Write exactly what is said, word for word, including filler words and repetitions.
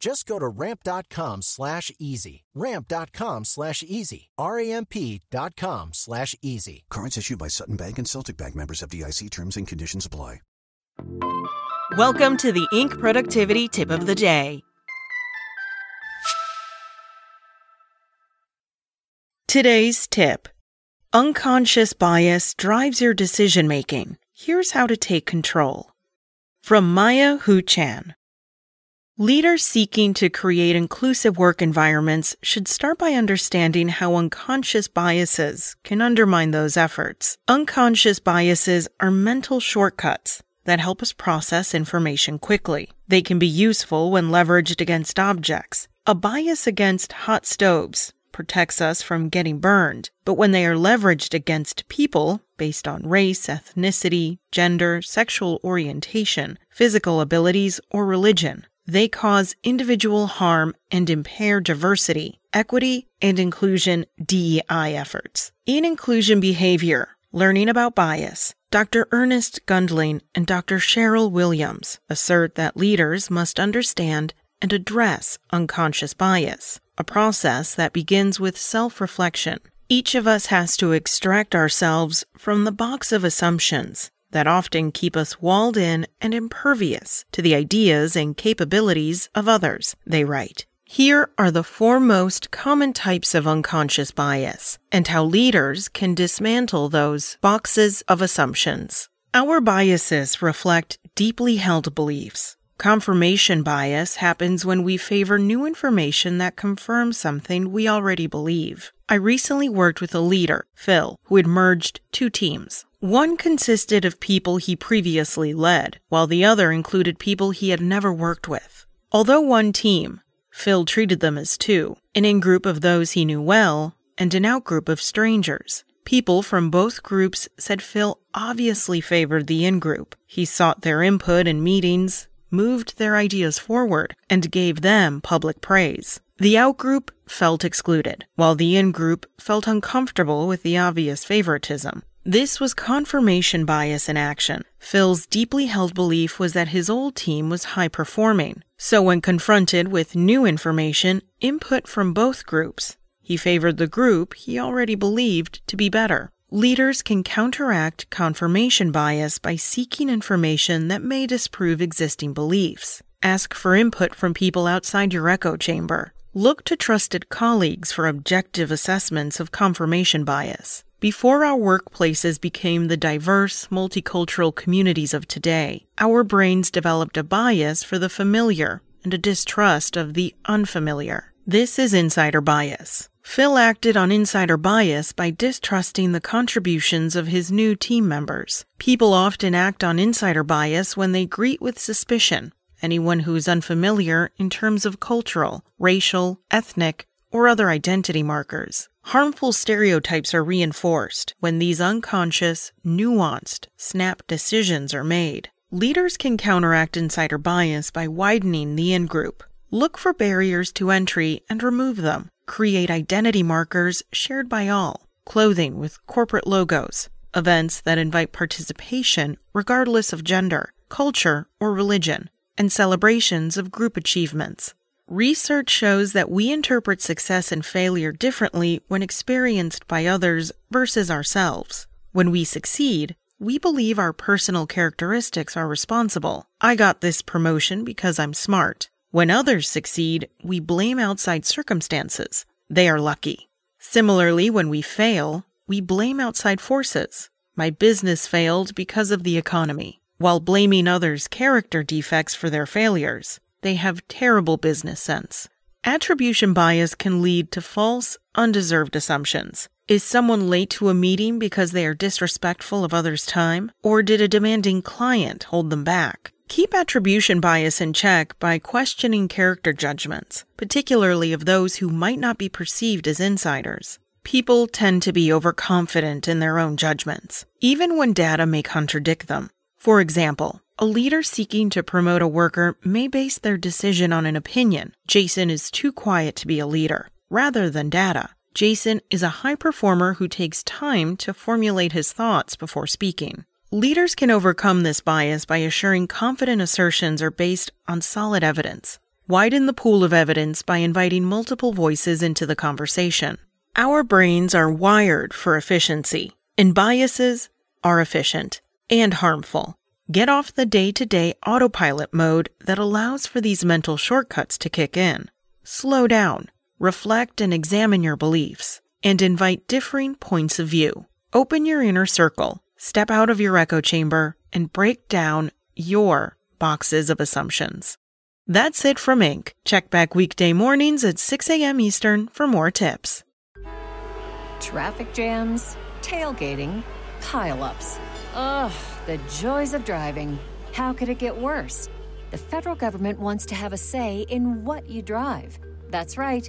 Just go to ramp.com slash easy. Ramp.com slash easy. R-A-M-P.com slash easy. Cards issued by Sutton Bank and Celtic Bank, members of F D I C. Terms and conditions apply. Welcome to the Incorporated. Productivity Tip of the Day. Today's tip. Unconscious bias drives your decision making. Here's how to take control. From Maya Hu-Chan. Leaders seeking to create inclusive work environments should start by understanding how unconscious biases can undermine those efforts. Unconscious biases are mental shortcuts that help us process information quickly. They can be useful when leveraged against objects. A bias against hot stoves protects us from getting burned, but when they are leveraged against people based on race, ethnicity, gender, sexual orientation, physical abilities, or religion, they cause individual harm and impair diversity, equity, and inclusion D E I efforts. In Inclusion Behavior, Learning About Bias, Doctor Ernest Gundling and Doctor Cheryl Williams assert that leaders must understand and address unconscious bias, a process that begins with self-reflection. Each of us has to extract ourselves from the box of assumptions that often keep us walled in and impervious to the ideas and capabilities of others, they write. Here are the four most common types of unconscious bias and how leaders can dismantle those boxes of assumptions. Our biases reflect deeply held beliefs. Confirmation bias happens when we favor new information that confirms something we already believe. I recently worked with a leader, Phil, who had merged two teams. One consisted of people he previously led, while the other included people he had never worked with. Although one team, Phil treated them as two, an in-group of those he knew well and an out-group of strangers. People from both groups said Phil obviously favored the in-group. He sought their input in meetings, moved their ideas forward, and gave them public praise. The out-group felt excluded, while the in-group felt uncomfortable with the obvious favoritism. This was confirmation bias in action. Phil's deeply held belief was that his old team was high-performing, so when confronted with new information, input from both groups, he favored the group he already believed to be better. Leaders can counteract confirmation bias by seeking information that may disprove existing beliefs. Ask for input from people outside your echo chamber. Look to trusted colleagues for objective assessments of confirmation bias. Before our workplaces became the diverse, multicultural communities of today, our brains developed a bias for the familiar and a distrust of the unfamiliar. This is insider bias. Phil acted on insider bias by distrusting the contributions of his new team members. People often act on insider bias when they greet with suspicion anyone who is unfamiliar in terms of cultural, racial, ethnic, or other identity markers. Harmful stereotypes are reinforced when these unconscious, nuanced, snap decisions are made. Leaders can counteract insider bias by widening the in-group. Look for barriers to entry and remove them. Create identity markers shared by all, clothing with corporate logos, events that invite participation regardless of gender, culture, or religion, and celebrations of group achievements. Research shows that we interpret success and failure differently when experienced by others versus ourselves. When we succeed, we believe our personal characteristics are responsible. I got this promotion because I'm smart. When others succeed, we blame outside circumstances. They are lucky. Similarly, when we fail, we blame outside forces. My business failed because of the economy, while blaming others' character defects for their failures. They have terrible business sense. Attribution bias can lead to false, undeserved assumptions. Is someone late to a meeting because they are disrespectful of others' time, or did a demanding client hold them back? Keep attribution bias in check by questioning character judgments, particularly of those who might not be perceived as insiders. People tend to be overconfident in their own judgments, even when data may contradict them. For example, a leader seeking to promote a worker may base their decision on an opinion. Jason is too quiet to be a leader, rather than data. Jason is a high performer who takes time to formulate his thoughts before speaking. Leaders can overcome this bias by assuring confident assertions are based on solid evidence. Widen the pool of evidence by inviting multiple voices into the conversation. Our brains are wired for efficiency, and biases are efficient and harmful. Get off the day-to-day autopilot mode that allows for these mental shortcuts to kick in. Slow down, reflect and examine your beliefs, and invite differing points of view. Open your inner circle, step out of your echo chamber, and break down your boxes of assumptions. That's it from Incorporated. Check back weekday mornings at six a.m. Eastern for more tips. Traffic jams, tailgating, pileups. Ugh, the joys of driving. How could it get worse? The federal government wants to have a say in what you drive. That's right.